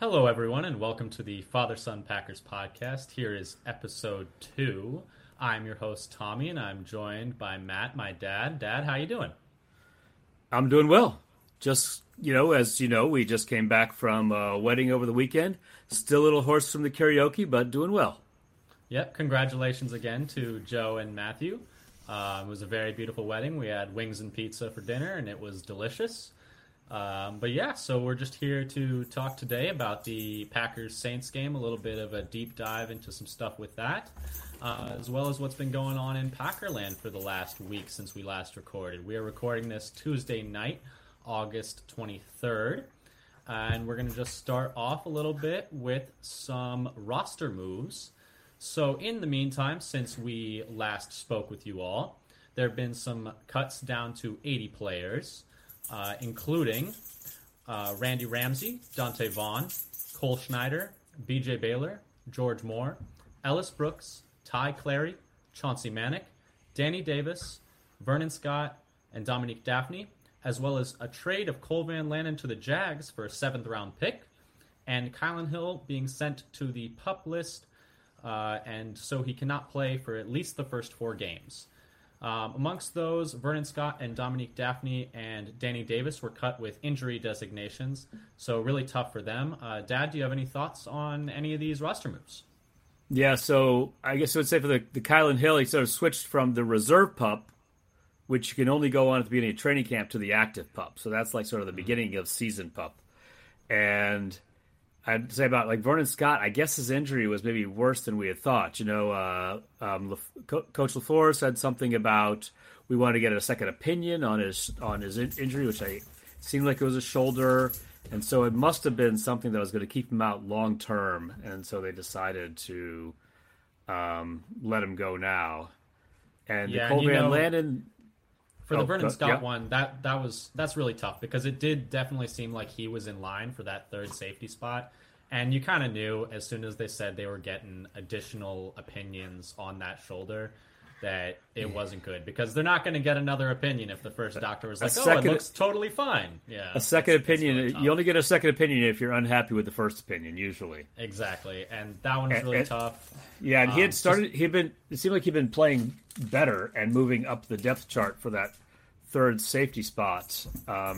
Hello, everyone, and welcome to the Father-Son Packers podcast. Here is episode 2. I'm your host, Tommy, and I'm joined by Matt, my dad. Dad, how you doing? I'm doing well. Just, as you know, we just came back from a wedding over the weekend. Still a little hoarse from the karaoke, but doing well. Yep, congratulations again to Joe and Matthew. It was a very beautiful wedding. We had wings and pizza for dinner, and it was delicious. So we're just here to talk today about the Packers-Saints game, a little bit of a deep dive into some stuff with that, as well as what's been going on in Packerland for the last week since we last recorded. We are recording this Tuesday night, August 23rd, and we're going to just start off a little bit with some roster moves. So in the meantime, since we last spoke with you all, there have been some cuts down to 80 players. Including Randy Ramsey, Dante Vaughn, Cole Schneider, B.J. Baylor, George Moore, Ellis Brooks, Ty Clary, Chauncey Manik, Danny Davis, Vernon Scott, and Dominique Daphne, as well as a trade of Cole Van Lanen to the Jags for a 7th-round pick, and Kylan Hill being sent to the PUP list, and so he cannot play for at least the first 4 games. Amongst those, Vernon Scott and Dominique Daphne and Danny Davis were cut with injury designations, so really tough for them. Dad, do you have any thoughts on any of these roster moves? Yeah, so I guess I would say for the Kylan Hill, he sort of switched from the reserve PUP, which you can only go on at the beginning of training camp, to the active PUP. So that's like sort of the beginning of season PUP. And I'd say about like Vernon Scott, I guess his injury was maybe worse than we had thought. Coach LaFleur said something about we wanted to get a second opinion on his injury, which seemed like it was a shoulder. And so it must have been something that was going to keep him out long term. And so they decided to let him go now. And yeah, Cole Van Lanen... For the Vernon Scott one, that's really tough because it did definitely seem like he was in line for that third safety spot. And you kind of knew as soon as they said they were getting additional opinions on that shoulder that it wasn't good because they're not going to get another opinion if the first doctor was like, it looks totally fine. Yeah, a second opinion. Really you only get a second opinion if you're unhappy with the first opinion, usually. Exactly. And that one's really tough. Yeah, and it seemed like he'd been playing better and moving up the depth chart for that third safety spot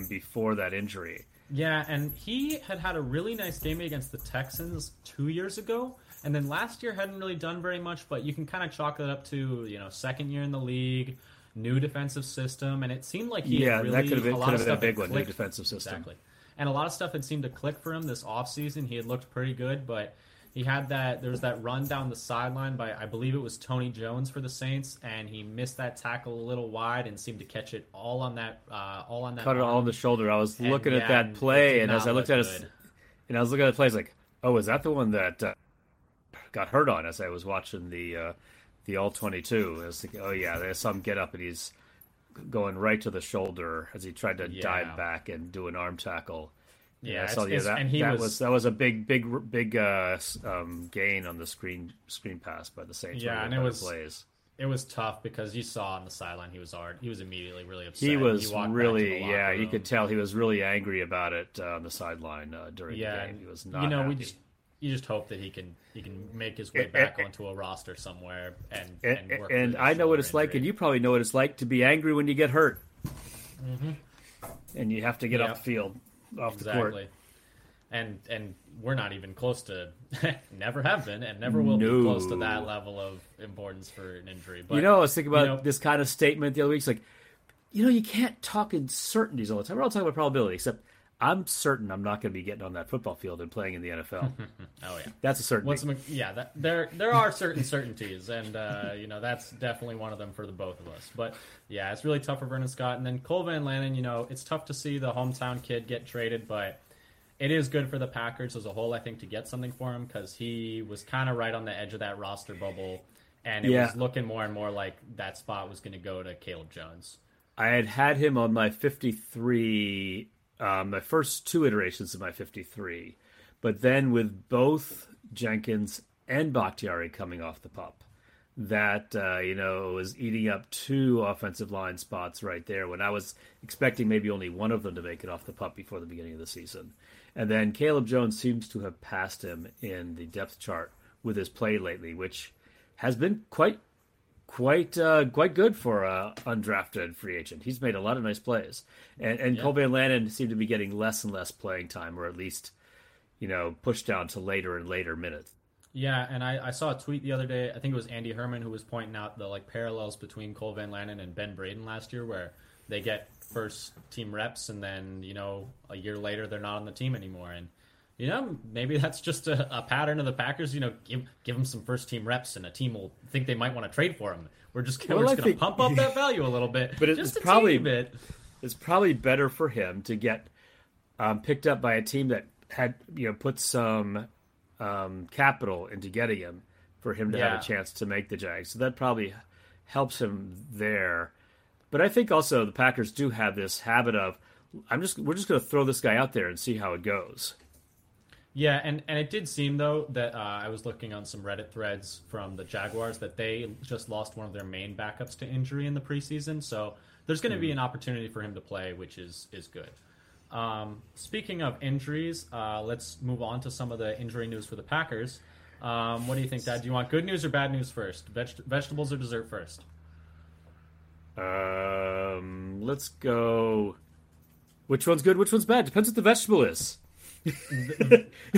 before that injury. Yeah, and he had a really nice game against the Texans 2 years ago, and then last year hadn't really done very much, but you can kind of chalk that up to, second year in the league, new defensive system, and it seemed like he new defensive system. Exactly. And a lot of stuff had seemed to click for him this offseason. He had looked pretty good, but he had there was that run down the sideline by, I believe it was Tony Jones for the Saints, and he missed that tackle a little wide and seemed to catch it all on that. Cut it all on the shoulder. I was looking at that play, and as I looked at it, and I was looking at the play, I was like, oh, is that the one that got hurt on? As I was watching the All-22, I was like, oh yeah, there's some get up, and he's going right to the shoulder as he tried to dive back and do an arm tackle. Yeah, that was a big gain on the screen pass by the Saints. Yeah, and it was tough because you saw on the sideline he was immediately really upset. You could tell he was really angry about it on the sideline during the game. He was not. Happy. You just hope that he can make his way back onto a roster somewhere and work. And I know what it's like, and you probably know what it's like to be angry when you get hurt, and you have to get off the field. Off the court. And we're not even close to, never have been, and never will be close to that level of importance for an injury. But I was thinking about this kind of statement the other week. It's like, you can't talk in certainties all the time. We're all talking about probability, except I'm certain I'm not going to be getting on that football field and playing in the NFL. Oh yeah, that's a certainty. There are certain certainties, and that's definitely one of them for the both of us. But yeah, it's really tough for Vernon Scott, and then Cole Van Lanen. It's tough to see the hometown kid get traded, but it is good for the Packers as a whole, I think, to get something for him because he was kind of right on the edge of that roster bubble, and it was looking more and more like that spot was going to go to Caleb Jones. I had him on my 53. My first 2 iterations of my 53, but then with both Jenkins and Bakhtiari coming off the PUP, that, was eating up two offensive line spots right there when I was expecting maybe only one of them to make it off the pup before the beginning of the season. And then Caleb Jones seems to have passed him in the depth chart with his play lately, which has been quite good for an undrafted free agent. He's made a lot of nice plays. And Cole Van Lanen seemed to be getting less and less playing time, or at least, pushed down to later and later minutes. Yeah, and I saw a tweet the other day, I think it was Andy Herman, who was pointing out the parallels between Cole Van Lanen and Ben Braden last year, where they get first team reps and then, a year later they're not on the team anymore. And, maybe that's just a pattern of the Packers, give them some first team reps and a team will think they might want to trade for them. We're just going to pump up that value a little bit. But it's probably better for him to get picked up by a team that had, put some capital into getting him for him to have a chance to make the Jags. So that probably helps him there. But I think also the Packers do have this habit of we're just going to throw this guy out there and see how it goes. Yeah, and it did seem though that I was looking on some Reddit threads from the Jaguars that they just lost one of their main backups to injury in the preseason. So there's going to be an opportunity for him to play, which is good. Speaking of injuries, let's move on to some of the injury news for the Packers. What do you think, Dad? Do you want good news or bad news first? Vegetables or dessert first? Let's go. Which one's good? Which one's bad? Depends what the vegetable is. I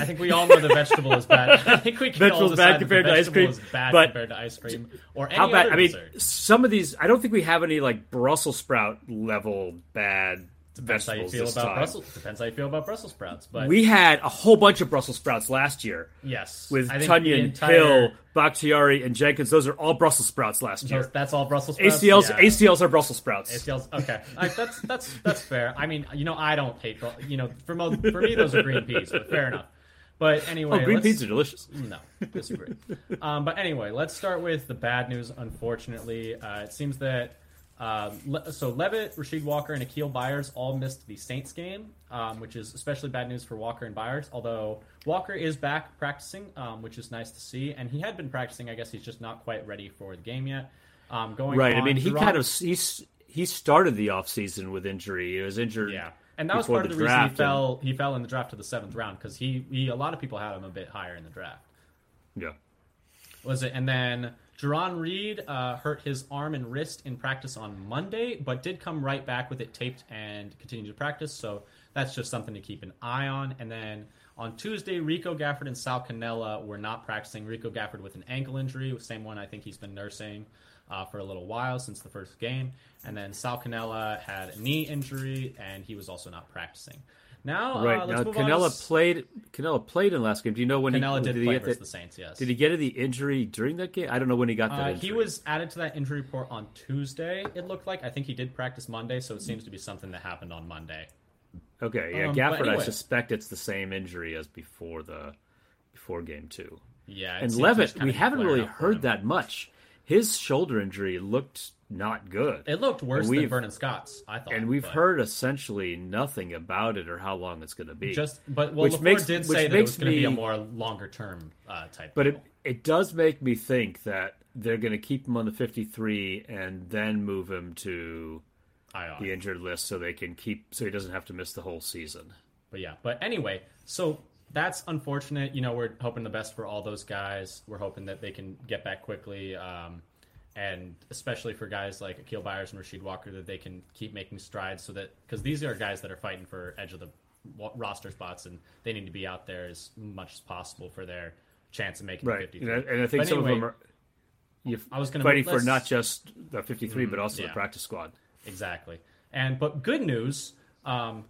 think we all know the vegetable is bad. I think we can all decide that the vegetable is bad compared to ice cream or any other dessert. Some of these, I don't think we have any Brussels sprout level bad. Depends how you feel about Brussels sprouts. But we had a whole bunch of Brussels sprouts last year. Yes. With Tunyon, Hill, Bakhtiari, and Jenkins. Those are all Brussels sprouts last year. That's all Brussels sprouts? ACLs are Brussels sprouts. ACLs, okay. That's fair. I mean, I don't hate, for me those are green peas, but fair enough. But anyway, green peas are delicious. No, disagree. But anyway, let's start with the bad news, unfortunately. It seems that so Levitt, Rashid Walker, and Akeel Byers all missed the Saints game, which is especially bad news for Walker and Byers, although Walker is back practicing, which is nice to see. And he had been practicing. I guess he's just not quite ready for the game yet. I mean, he he started the offseason with injury. He was injured. Yeah. And that was part of the reason he fell in the draft to the 7th round, because a lot of people had him a bit higher in the draft. Yeah. Was it? And then Jerron Reed hurt his arm and wrist in practice on Monday, but did come right back with it taped and continued to practice. So that's just something to keep an eye on. And then on Tuesday, Rico Gafford and Sal Canella were not practicing. Rico Gafford with an ankle injury, the same one I think he's been nursing for a little while since the first game. And then Sal Canella had a knee injury, and he was also not practicing. Now, Canella played in the last game. Do you know when Canella did play versus the Saints? Yes. Did he get the injury during that game? I don't know when he got that injury. He was added to that injury report on Tuesday. It looked like. I think he did practice Monday, so it seems to be something that happened on Monday. Okay, yeah, Gafford. Anyway, I suspect it's the same injury as before game two. Yeah, and Levitt, we haven't really heard that much. His shoulder injury looked not good. It looked worse than Vernon Scott's, I thought. And we've heard essentially nothing about it or how long it's going to be. LaFleur did say that it was going to be a more longer-term type. But it does make me think that they're going to keep him on the 53 and then move him to the injured list so he doesn't have to miss the whole season. But yeah, but anyway, so that's unfortunate. We're hoping the best for all those guys. We're hoping that they can get back quickly. And especially for guys like Akeel Byers and Rashid Walker, that they can keep making strides because these are guys that are fighting for edge of the roster spots, and they need to be out there as much as possible for their chance of making the 53. And I think some of them are fighting for not just the 53, but also the practice squad. Exactly. But good news, right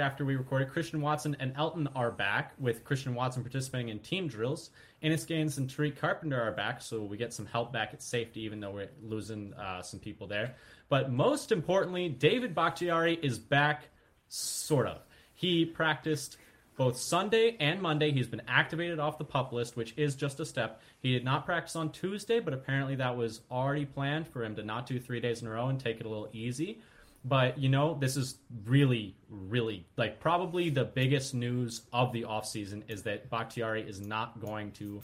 after we recorded, Christian Watson and Elton are back, with Christian Watson participating in team drills. Ennis Gaines and Tariq Carpenter are back, so we get some help back at safety, even though we're losing some people there. But most importantly, David Bakhtiari is back, sort of. He practiced both Sunday and Monday. He's been activated off the PUP list, which is just a step. He did not practice on Tuesday, but apparently that was already planned for him to not do 3 days in a row and take it a little easy. But, this is really, really, probably the biggest news of the offseason is that Bakhtiari is not going to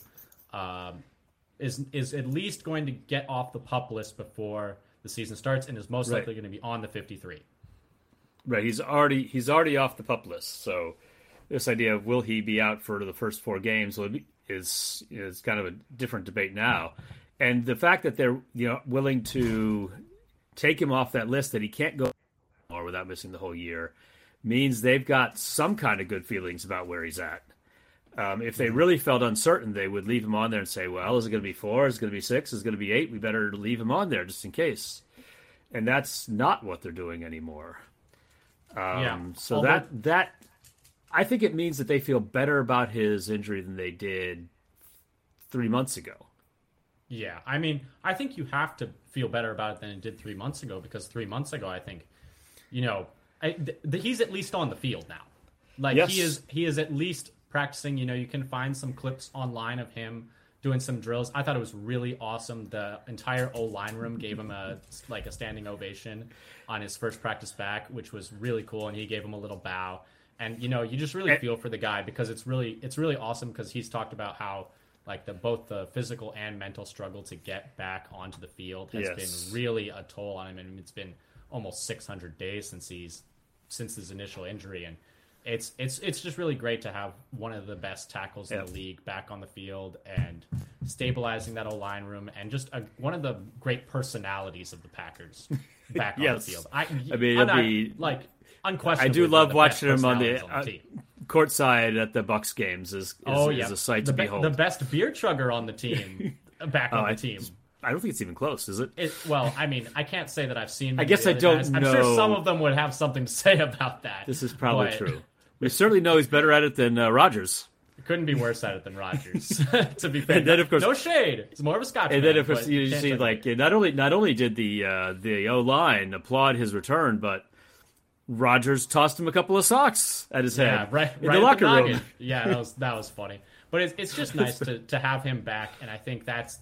is at least going to get off the PUP list before the season starts, and is most likely going to be on the 53. Right, he's already off the PUP list. So this idea of will he be out for the first four games is kind of a different debate now. And the fact that they're willing to take him off that list, that he can't go or without missing the whole year, means they've got some kind of good feelings about where he's at. If they really felt uncertain, they would leave him on there and say, well, is it going to be 4? Is it going to be 6? Is it going to be 8? We better leave him on there just in case. And that's not what they're doing anymore. So that I think it means that they feel better about his injury than they did 3 months ago. Yeah, I mean, I think you have to feel better about it than it did 3 months ago, because 3 months ago, I think, he's at least on the field now. Like, yes. He is at least practicing. You can find some clips online of him doing some drills. I thought it was really awesome. The entire O-line room gave him a standing ovation on his first practice back, which was really cool, and he gave him a little bow. And you just really feel for the guy, because it's really awesome, because he's talked about how both the physical and mental struggle to get back onto the field has been really a toll on him. And it's been almost 600 days since his initial injury, and it's just really great to have one of the best tackles in the league back on the field and stabilizing that O-line room, and just one of the great personalities of the Packers back on the field. I mean, unquestionably, I do love watching him on the courtside at the Bucs games. Is a sight to behold. The best beer chugger on the team, back on the team. I don't think it's even close, is it? Well, I mean, I can't say that I've seen. I guess I don't know. I'm sure some of them would have something to say about that. This is probably true. We certainly know he's better at it than Rodgers. It couldn't be worse at it than Rodgers, to be fair. And then, of course, no shade. It's more of a Scotch. And man, then, of course, you see, not only did the O-line applaud his return, but Rodgers tossed him a couple of socks at his head in the locker room. Yeah, that was funny. But it's just nice to have him back, and I think that's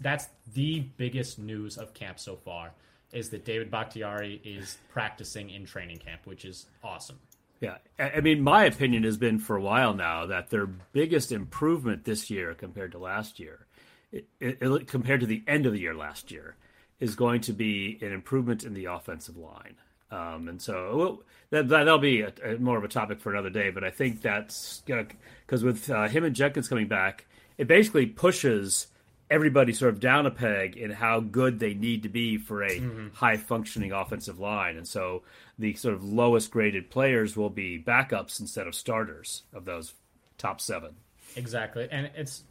the biggest news of camp so far, is that David Bakhtiari is practicing in training camp, which is awesome. Yeah, I mean, my opinion has been for a while now that their biggest improvement this year compared to last year, compared to the end of the year last year, is going to be an improvement in the offensive line. And so that'll be more of a topic for another day. But I think that's going to, because with him and Jenkins coming back, it basically pushes everybody sort of down a peg in how good they need to be for a high-functioning offensive line. And so the sort of lowest-graded players will be backups instead of starters of those top seven. Exactly. And it's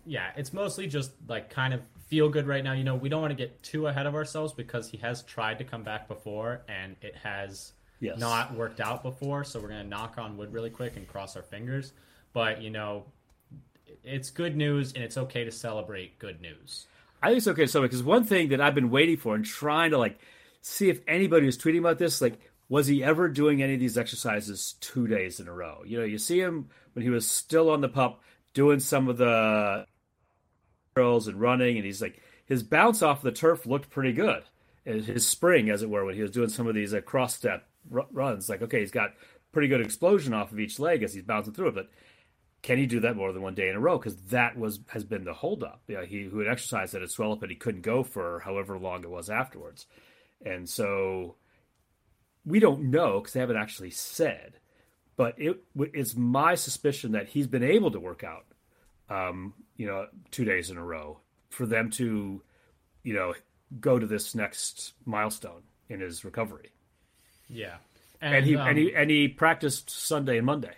mostly just kind of feel good right now. We don't want to get too ahead of ourselves, because he has tried to come back before and it has not worked out before. So we're going to knock on wood really quick and cross our fingers. But, it's good news, and it's okay to celebrate good news. I think it's okay to celebrate, because one thing that I've been waiting for and trying to see if anybody was tweeting about this, was he ever doing any of these exercises 2 days in a row? You see him when he was still on the pup doing some of the curls and running, and he's his bounce off the turf looked pretty good. And his spring, as it were, when he was doing some of these cross-step runs, he's got pretty good explosion off of each leg as he's bouncing through it. But can he do that more than one day in a row? Because that has been the holdup. He who had exercised that had swelled up, and he couldn't go for however long it was afterwards. And so we don't know, because they haven't actually said. But it's my suspicion that he's been able to work out, 2 days in a row for them to, go to this next milestone in his recovery. Yeah, and he practiced Sunday and Monday.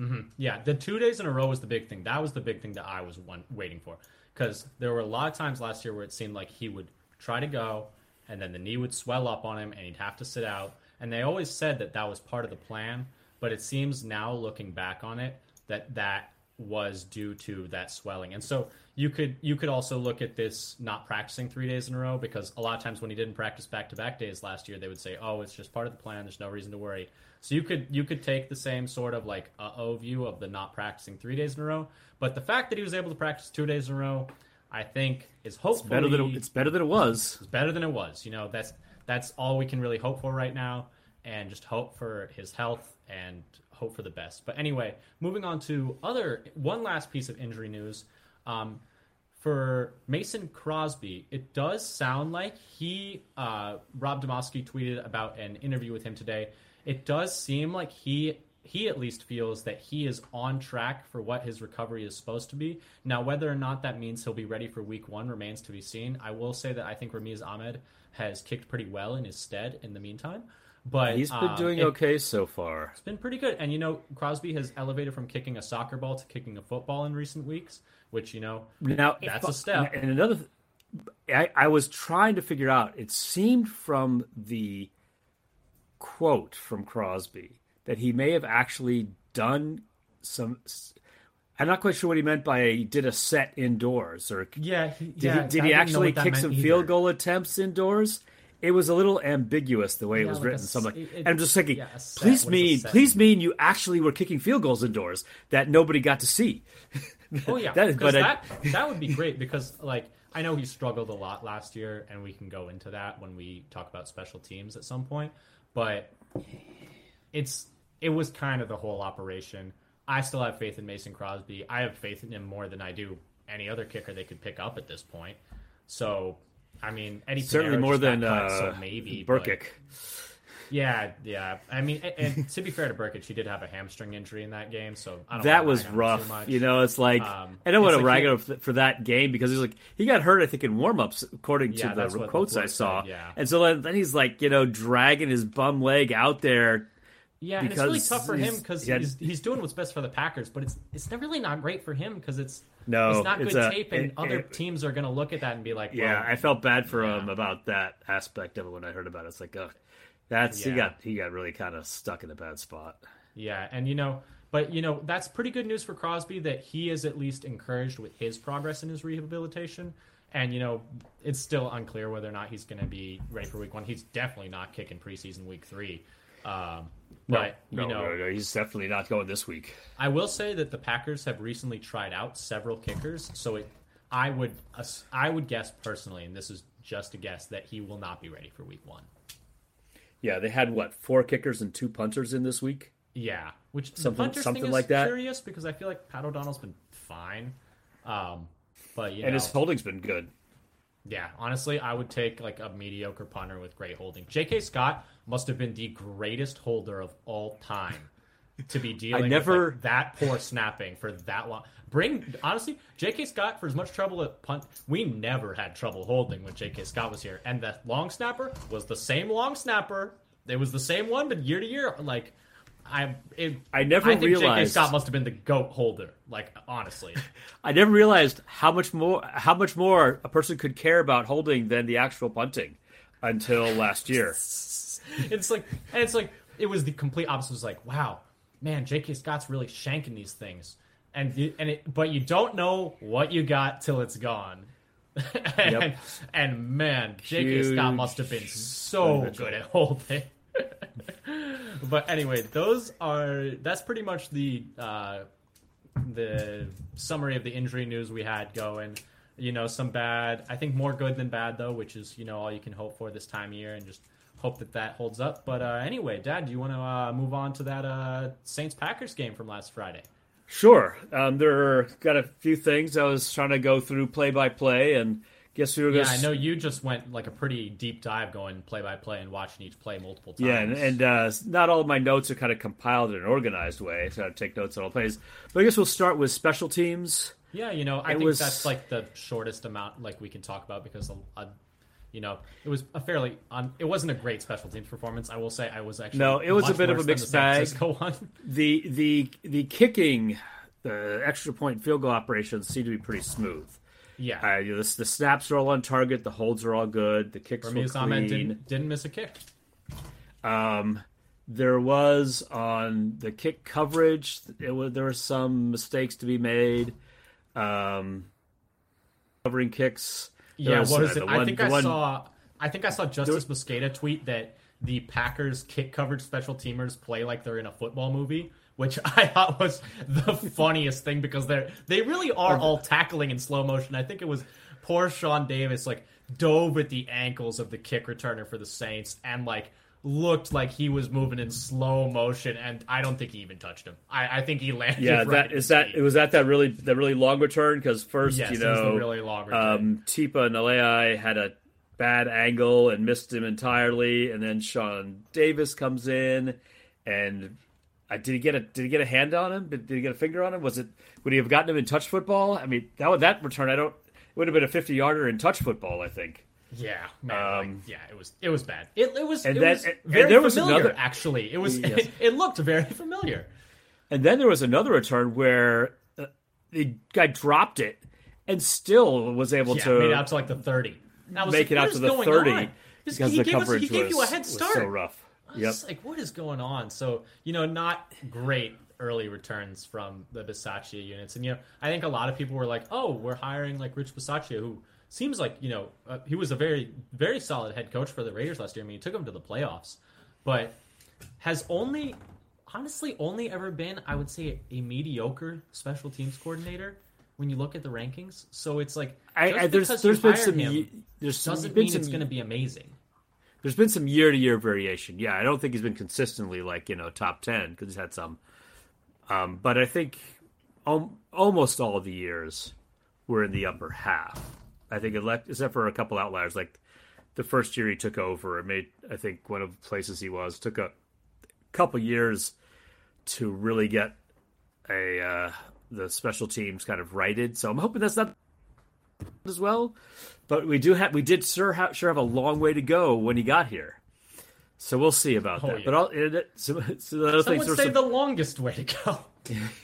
Mm-hmm. Yeah, the 2 days in a row was the big thing. That was the big thing that I was waiting for, because there were a lot of times last year where it seemed like he would try to go, and then the knee would swell up on him, and he'd have to sit out. And they always said that was part of the plan. But it seems now, looking back on it, that was due to that swelling. And so you could also look at this not practicing 3 days in a row, because a lot of times when he didn't practice back-to-back days last year, they would say, oh, it's just part of the plan. There's no reason to worry. So you could take the same sort of uh-oh view of the not practicing 3 days in a row. But the fact that he was able to practice 2 days in a row, I think, is hopefully... It's better than it was. It's better than it was. That's all we can really hope for right now, and just hope for his health and hope for the best. But anyway, moving on to one last piece of injury news. for Mason Crosby, it does sound like he, Rob Domofsky tweeted about an interview with him today. It does seem like he at least feels that he is on track for what his recovery is supposed to be. Now, whether or not that means he'll be ready for week one remains to be seen. I will say that I think Ramiz Ahmed has kicked pretty well in his stead in the meantime. But he's been doing okay so far. It's been pretty good. And, you know, Crosby has elevated from kicking a soccer ball to kicking a football in recent weeks, which, you know, now that's a step. And another I was trying to figure out, it seemed from the quote from Crosby that he may have actually done some. I'm not quite sure what he meant by he did a set indoors, or did he actually kick some field goal attempts indoors? It was a little ambiguous the way it was written. So I'm like, and I'm just thinking, please mean you actually were kicking field goals indoors that nobody got to see. Oh yeah, that would be great, because like I know he struggled a lot last year, and we can go into that when we talk about special teams at some point. But it was kind of the whole operation. I still have faith in Mason Crosby. I have faith in him more than I do any other kicker they could pick up at this point. So. I mean, Eddie certainly Pinero more than so maybe Burkic. Yeah. I mean, and to be fair to Burkic, he did have a hamstring injury in that game, so I don't. That was rough. You know, it's like I don't want to rag him for that game, because he's like he got hurt, I think, in warm-ups, according to the quotes I saw. Yeah. And so then he's like, you know, dragging his bum leg out there. Yeah, and it's really tough for him because he's doing what's best for the Packers, but it's really not great for him because it's not good tape, and other teams are going to look at that and be like, well, yeah, I felt bad for him about that aspect of it when I heard about it. It's like, oh, he got really kind of stuck in a bad spot. Yeah, and that's pretty good news for Crosby that he is at least encouraged with his progress in his rehabilitation. And, you know, it's still unclear whether or not he's going to be ready for week one. He's definitely not kicking preseason week three. No, he's definitely not going this week. I will say that the Packers have recently tried out several kickers, so I would guess personally, and this is just a guess, that he will not be ready for week one. Yeah, they had what, 4 kickers and 2 punters in this week? Yeah, which something like that. Curious, because I feel like Pat O'Donnell's been fine, but his holding's been good. Yeah, honestly, I would take like a mediocre punter with great holding. J.K. Scott must have been the greatest holder of all time to be dealing with like, that poor snapping for that long. Honestly, J.K. Scott, for as much trouble at punt, we never had trouble holding when J.K. Scott was here. And that long snapper was the same long snapper. It was the same one, but year to year, like... I think J.K. Scott must have been the goat holder. Like, honestly, I never realized how much more a person could care about holding than the actual punting until last year. it's like it was the complete opposite. It was like, wow, man, J.K. Scott's really shanking these things, but you don't know what you got till it's gone. and man, J.K. Scott must have been so good at holding. But anyway, that's pretty much the summary of the injury news we had going. You know, some bad, I think more good than bad though, which is, you know, all you can hope for this time of year, and just hope that holds up. But anyway, Dad, do you want to move on to that Saints-Packers game from last Friday? Sure. Got a few things I was trying to go through play by play, and guess who? Yeah, I know you just went like a pretty deep dive going play-by-play and watching each play multiple times. Yeah, and not all of my notes are kind of compiled in an organized way, so I take notes on all plays. But I guess we'll start with special teams. Yeah, you know, I think that's like the shortest amount like we can talk about, because, you know, it was a fairly... it wasn't a great special teams performance, I will say. I was actually... No, it was a bit of a mixed bag. The kicking, the extra point field goal operations seem to be pretty smooth. Yeah, the snaps are all on target. The holds are all good. The kicks were clean. Romeo Doubs didn't miss a kick. There was on the kick coverage. There were some mistakes to be made. Covering kicks. Yeah, what is it? I think I saw Justice Mosqueda tweet that the Packers kick coverage special teamers play like they're in a football movie, which I thought was the funniest thing, because they really are all tackling in slow motion. I think it was poor Sean Davis, like, dove at the ankles of the kick returner for the Saints and, like, looked like he was moving in slow motion, and I don't think he even touched him. I think he landed. Yeah, right that is that. It was that really long return because first, yes, you know, really long return. Tipa Nalei had a bad angle and missed him entirely, and then Sean Davis comes in, and did he get a hand on him? Did he get a finger on him? Would he have gotten him in touch football? I mean, that return, it would have been a 50-yarder in touch football, I think. Yeah, man. It was bad. It was very familiar, actually. It looked very familiar. And then there was another return where the guy dropped it and still was able to made it out to like the 30. Make it out to the 30 because the coverage was so rough. Yep. Like, what is going on? So, you know, not great early returns from the Bisaccia units. And, you know, I think a lot of people were like, oh, we're hiring like Rich Bisaccia, who seems like, you know, he was a very, very solid head coach for the Raiders last year. I mean, he took them to the playoffs, but has honestly only ever been, I would say, a mediocre special teams coordinator when you look at the rankings. So it's like, there's been some, it's going to be amazing. There's been some year-to-year variation. Yeah, I don't think he's been consistently like, you know, top 10 because he's had some. But I think almost all of the years were in the upper half. I think except for a couple outliers, like the first year he took over, it made, I think, one of the places he was, took a couple years to really get the special teams kind of righted. So I'm hoping that's not as well. But we did have a long way to go when he got here, so we'll see about that. Yeah. But some would say the longest way to go.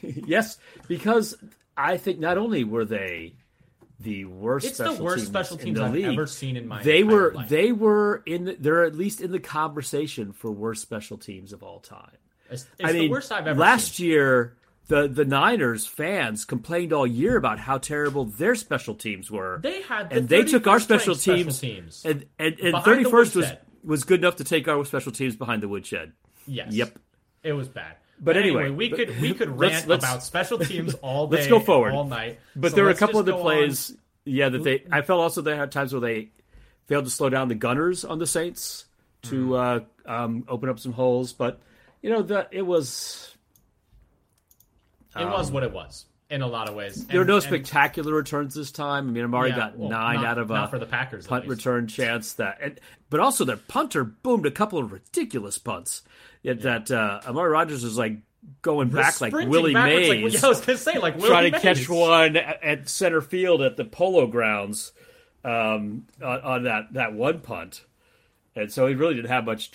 Yes, because I think not only were they the worst special teams I've ever seen in my life. They're at least in the conversation for worst special teams of all time. It's the worst I've ever seen. Last year, the Niners fans complained all year about how terrible their special teams were. They had, and they took our special teams. And 31st was good enough to take our special teams behind the woodshed. Yes. Yep. It was bad. But anyway, we could rant about special teams all day. Let's go forward all night. But so there were a couple of the plays. I felt also they had times where they failed to slow down the Gunners on the Saints to open up some holes. But you know it was what it was in a lot of ways. There were no spectacular returns this time. I mean, Amari got nine out of a for the Packers, punt return chance. But also their punter boomed a couple of ridiculous punts. Amari Rodgers was like going back like Willie Mays. Like, I was going to say, like Willie trying Mays. To catch one at center field at the Polo Grounds on that one punt. And so he really didn't have much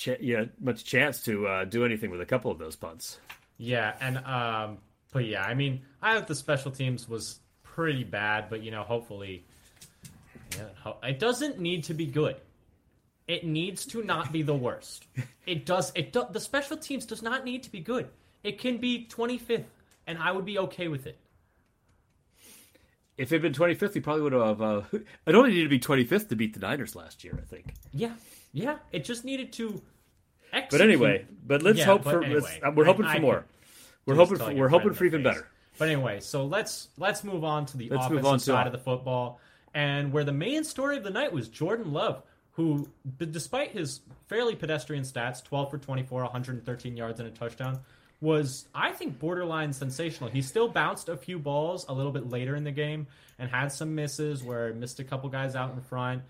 chance to do anything with a couple of those punts. Yeah, and... But yeah, I mean, I thought the special teams was pretty bad, but, you know, hopefully it doesn't need to be good. It needs to not be the worst. The special teams does not need to be good. It can be 25th, and I would be okay with it. If it had been 25th, he probably would have... it only needed to be 25th to beat the Niners last year, I think. Yeah. It just needed to execute. We're hoping for more. We're hoping for even better. But anyway, so let's move on to the offensive side of the football, and where the main story of the night was Jordan Love, who, despite his fairly pedestrian stats, 12 for 24, 113 yards and a touchdown, was, I think, borderline sensational. He still bounced a few balls a little bit later in the game and had some misses where he missed a couple guys out in front.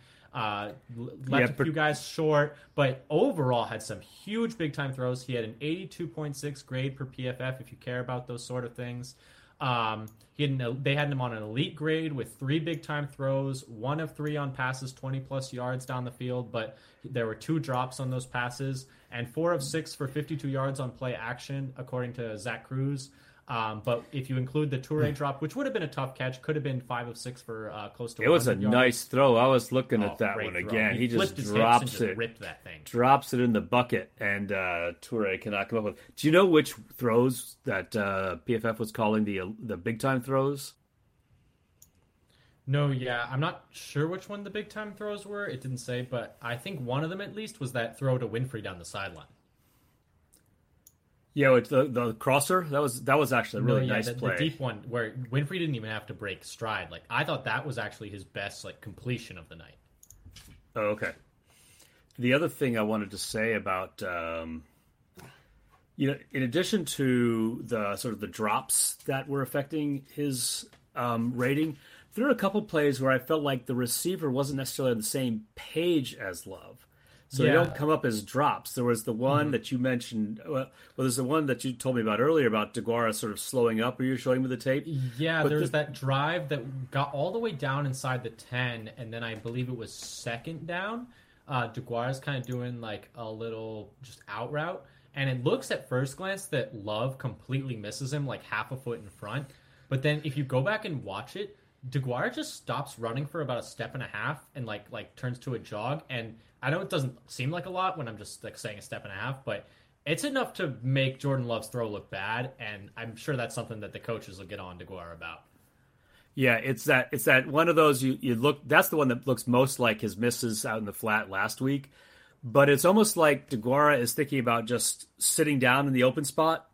Left a few guys short, but overall had some huge big-time throws. He had an 82.6 grade per PFF, if you care about those sort of things. They had him on an elite grade with 3 big-time throws, 1 of 3 on passes 20-plus yards down the field, but there were 2 drops on those passes, and 4 of 6 for 52 yards on play action, according to Zach Cruz. But if you include the Toure drop, which would have been a tough catch, could have been 5 of 6 for close to. It was a nice throw. I was looking at that one again. He just drops it, ripped that thing, drops it in the bucket, and Toure cannot come up with. Do you know which throws that PFF was calling the big time throws? No, yeah, I'm not sure which one the big time throws were. It didn't say, but I think one of them at least was that throw to Winfrey down the sideline. Yeah, it's the crosser. That was actually a really nice play. The deep one where Winfrey didn't even have to break stride. Like, I thought that was actually his best like completion of the night. Oh, okay. The other thing I wanted to say about, in addition to the sort of the drops that were affecting his rating, there were a couple plays where I felt like the receiver wasn't necessarily on the same page as Love. So they don't come up as drops. There was the one that you mentioned. Well, there's the one that you told me about earlier about DeGuara sort of slowing up. Were you showing me the tape? Yeah, but there was that drive that got all the way down inside the 10, and then I believe it was second down. DeGuara's kind of doing like a little just out route, and it looks at first glance that Love completely misses him like half a foot in front. But then if you go back and watch it, DeGuara just stops running for about a step and a half and like turns to a jog. And I know it doesn't seem like a lot when I'm just like saying a step and a half, but it's enough to make Jordan Love's throw look bad. And I'm sure that's something that the coaches will get on DeGuara about. Yeah, it's that one of those you look, that's the one that looks most like his misses out in the flat last week. But it's almost like DeGuara is thinking about just sitting down in the open spot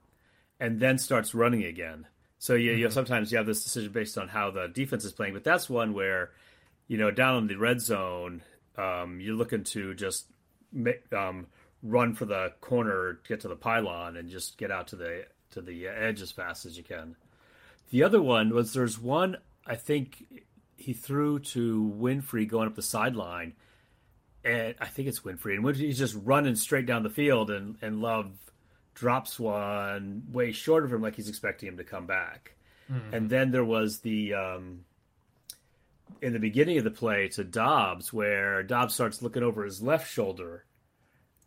and then starts running again. So you know, sometimes you have this decision based on how the defense is playing, but that's one where, down in the red zone, you're looking to just run for the corner, get to the pylon, and just get out to the edge as fast as you can. The other one was there's one I think he threw to Winfrey going up the sideline, and I think it's Winfrey, and he's just running straight down the field, and Love drops one way short of him, like he's expecting him to come back. Mm-hmm. And then there was the in the beginning of the play to Doubs, where Doubs starts looking over his left shoulder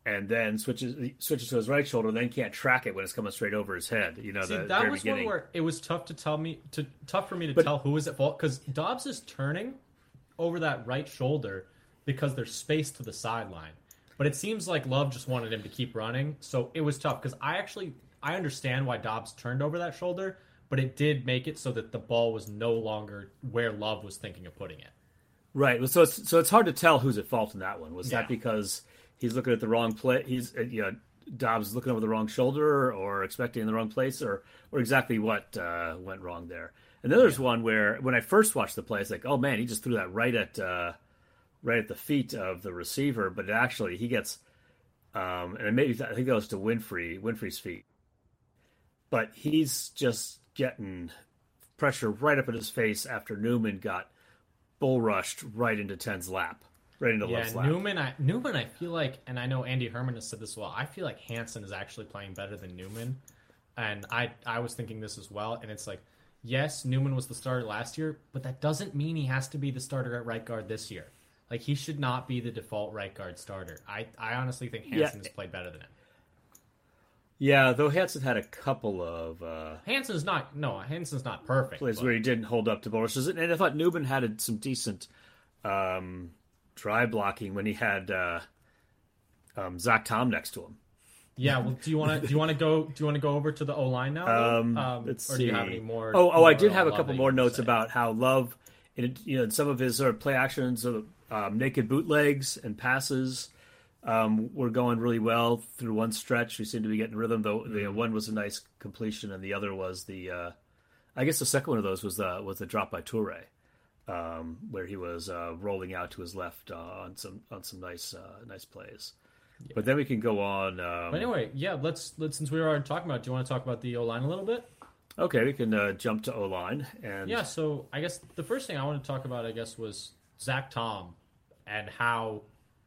and then switches to his right shoulder, and then can't track it when it's coming straight over his head. That was beginning. One where it was tough for me to tell who was at fault, because Doubs is turning over that right shoulder because there's space to the sideline. But it seems like Love just wanted him to keep running, so it was tough, because I understand why Doubs turned over that shoulder, but it did make it so that the ball was no longer where Love was thinking of putting it. Right. So it's hard to tell who's at fault in that one. Was that because he's looking at the wrong play? He's Doubs looking over the wrong shoulder, or expecting in the wrong place, or exactly what went wrong there. And then there's one where when I first watched the play, it's like, oh man, he just threw that right at the feet of the receiver, but actually he gets, and maybe I think that was to Winfrey's feet, but he's just getting pressure right up in his face after Newman got bull rushed right into Love's lap. Newman, I feel like, and I know Andy Herman has said this as well, I feel like Hansen is actually playing better than Newman, and I was thinking this as well, and it's like, yes, Newman was the starter last year, but that doesn't mean he has to be the starter at right guard this year. Like, he should not be the default right guard starter. I honestly think Hansen has played better than him. Yeah, though Hansen had a couple of... Hansen's not perfect. Plays where he didn't hold up to bull rushes. And I thought Newman had some decent dry blocking when he had Zach Tom next to him. Yeah, well, do you want to go over to the O-line now? Let's see. Do you have any more? Oh, I did have a couple more notes about how Love, in some of his sort of play actions, or naked bootlegs and passes were going really well through one stretch. We seemed to be getting rhythm, though. The one was a nice completion, and the other was the second one of those was the drop by Toure, where he was rolling out to his left on some nice plays. Yeah. But then we can go on. But anyway, yeah, let's since we were already talking about it, do you want to talk about the O-line a little bit? Okay, we can jump to O-line. And yeah, so I guess the first thing I want to talk about, was Zach Tom and how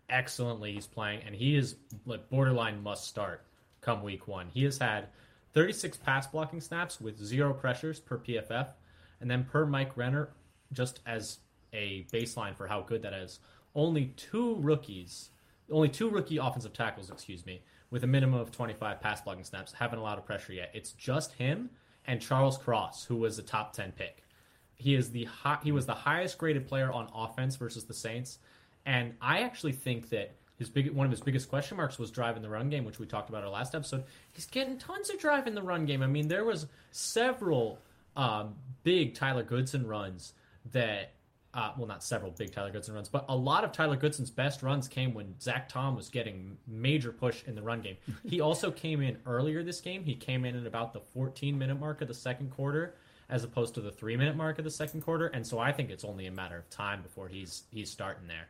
excellently he's playing. And he is like borderline must start come week one. He has had 36 pass blocking snaps with 0 pressures per PFF. And then per Mike Renner, just as a baseline for how good that is, only two rookie offensive tackles, with a minimum of 25 pass blocking snaps, haven't allowed a pressure yet. It's just him and Charles Cross, who was a top 10 pick. He was the highest graded player on offense versus the Saints, and I actually think that one of his biggest question marks was driving the run game, which we talked about our last episode. He's getting tons of drive in the run game. I mean, there was several big Tyler Goodson runs that, not several big Tyler Goodson runs, but a lot of Tyler Goodson's best runs came when Zach Tom was getting major push in the run game. He also came in earlier this game. He came in at about the 14-minute mark of the second quarter, as opposed to the 3-minute mark of the second quarter. And so I think it's only a matter of time before he's starting there.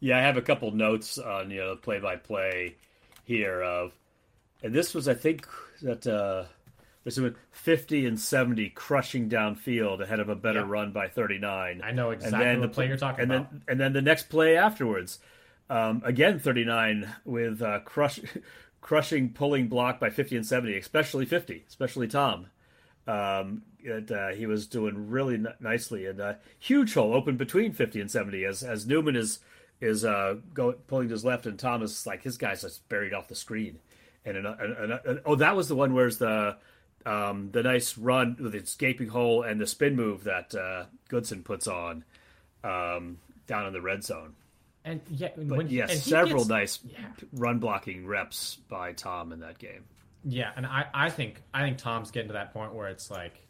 Yeah, I have a couple notes on the play-by-play here of, and this was, I think, that there's been 50 and 70 crushing downfield ahead of a better run by 39. I know exactly the play you're talking about. And then the next play afterwards, again 39 with crushing pulling block by 50 and 70, especially Tom. He was doing really nicely, and a huge hole open between 50 and 70 as Newman is pulling to his left, and Thomas, like, his guy's just buried off the screen. And that was the one where's the nice run with its gaping hole and the spin move that Goodson puts on down in the red zone. And several nice run blocking reps by Tom in that game. Yeah, and I think Tom's getting to that point where it's like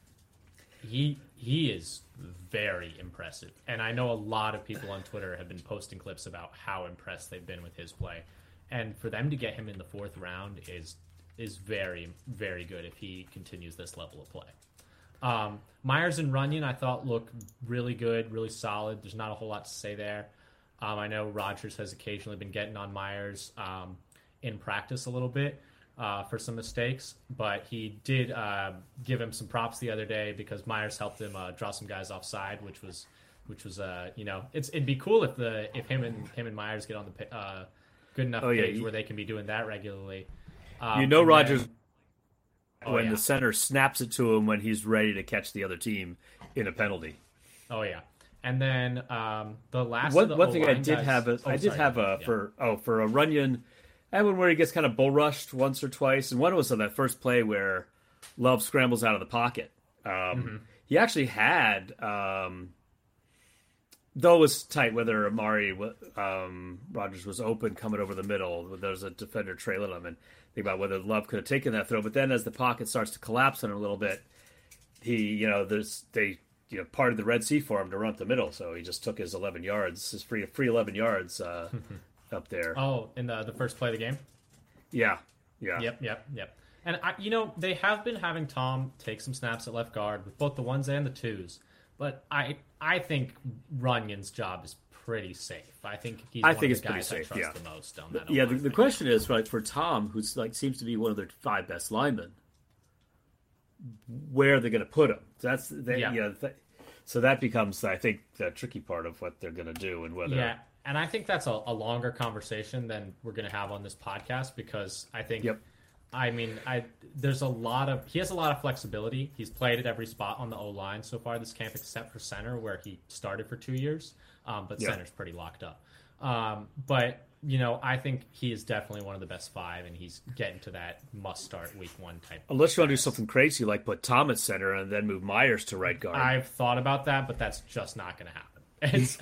he is very impressive. And I know a lot of people on Twitter have been posting clips about how impressed they've been with his play. And for them to get him in the fourth round is very, very good if he continues this level of play. Myers and Runyon, I thought, looked really good, really solid. There's not a whole lot to say there. I know Rodgers has occasionally been getting on Myers in practice a little bit for some mistakes, but he did give him some props the other day because Myers helped him draw some guys offside, which was you know, it'd be cool if him and Myers get on the good enough page where they can be doing that regularly. Rodgers, the center snaps it to him when he's ready to catch the other team in a penalty. Oh yeah, and then the last for a Runyon, I had one where he gets kind of bull rushed once or twice, and one was on that first play where Love scrambles out of the pocket. He actually had. Though it was tight whether Amari Rodgers was open coming over the middle. There's a defender trailing him, and think about whether Love could have taken that throw. But then as the pocket starts to collapse on him a little bit, they parted the Red Sea for him to run up the middle. So he just took his 11 yards, his free 11 yards up there. Oh, in the first play of the game? Yeah. Yep. And, they have been having Tom take some snaps at left guard with both the ones and the twos. But I think Runyon's job is pretty safe. I think he's one of the guys I trust the most on that. Yeah, the question is, right, for Tom, who's seems to be one of their five best linemen, where are they going to put him? So that becomes, I think, the tricky part of what they're going to do and whether. Yeah, and I think that's a longer conversation than we're going to have on this podcast because I think. Yep. I mean, he has a lot of flexibility. He's played at every spot on the O-line so far this camp, except for center, where he started for 2 years. Center's pretty locked up. I think he is definitely one of the best five, and he's getting to that must-start week one type. Unless you want to do something crazy, like put Tom at center and then move Myers to right guard. I've thought about that, but that's just not going to happen.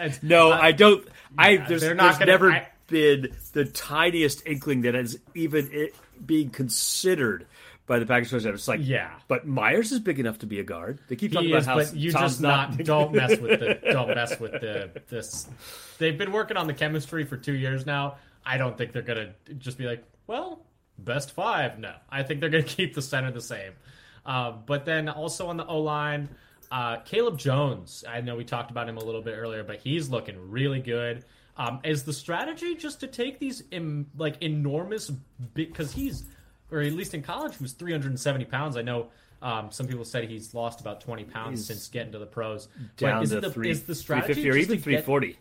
It's no, I don't. There's never been the tiniest inkling that is even being considered by the Packers. It's like, but Myers is big enough to be a guard. They keep talking about how you Tom's just not. Don't mess with this. They've been working on the chemistry for 2 years now. I don't think they're gonna just be like, well, best five. No, I think they're gonna keep the center the same. But then also on the O line, Caleb Jones. I know we talked about him a little bit earlier, but he's looking really good. Is the strategy just to take these enormous big, because he's, or at least in college, he was 370 pounds. I know some people said he's lost about 20 pounds since getting to the pros. Down to is the strategy 350 or even 340.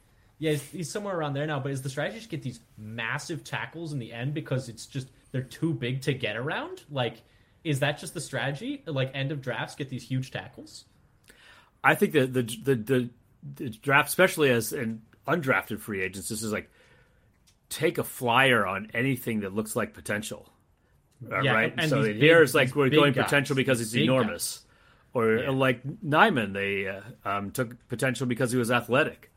He's somewhere around there now. But is the strategy to get these massive tackles in the end because it's just they're too big to get around? Like, is that just the strategy? Like, end of drafts, get these huge tackles. I think that the draft, especially as in undrafted free agents, this is like take a flyer on anything that looks like potential, right? And so here it's like we're going potential because he's enormous, or like Nyman, they took potential because he was athletic.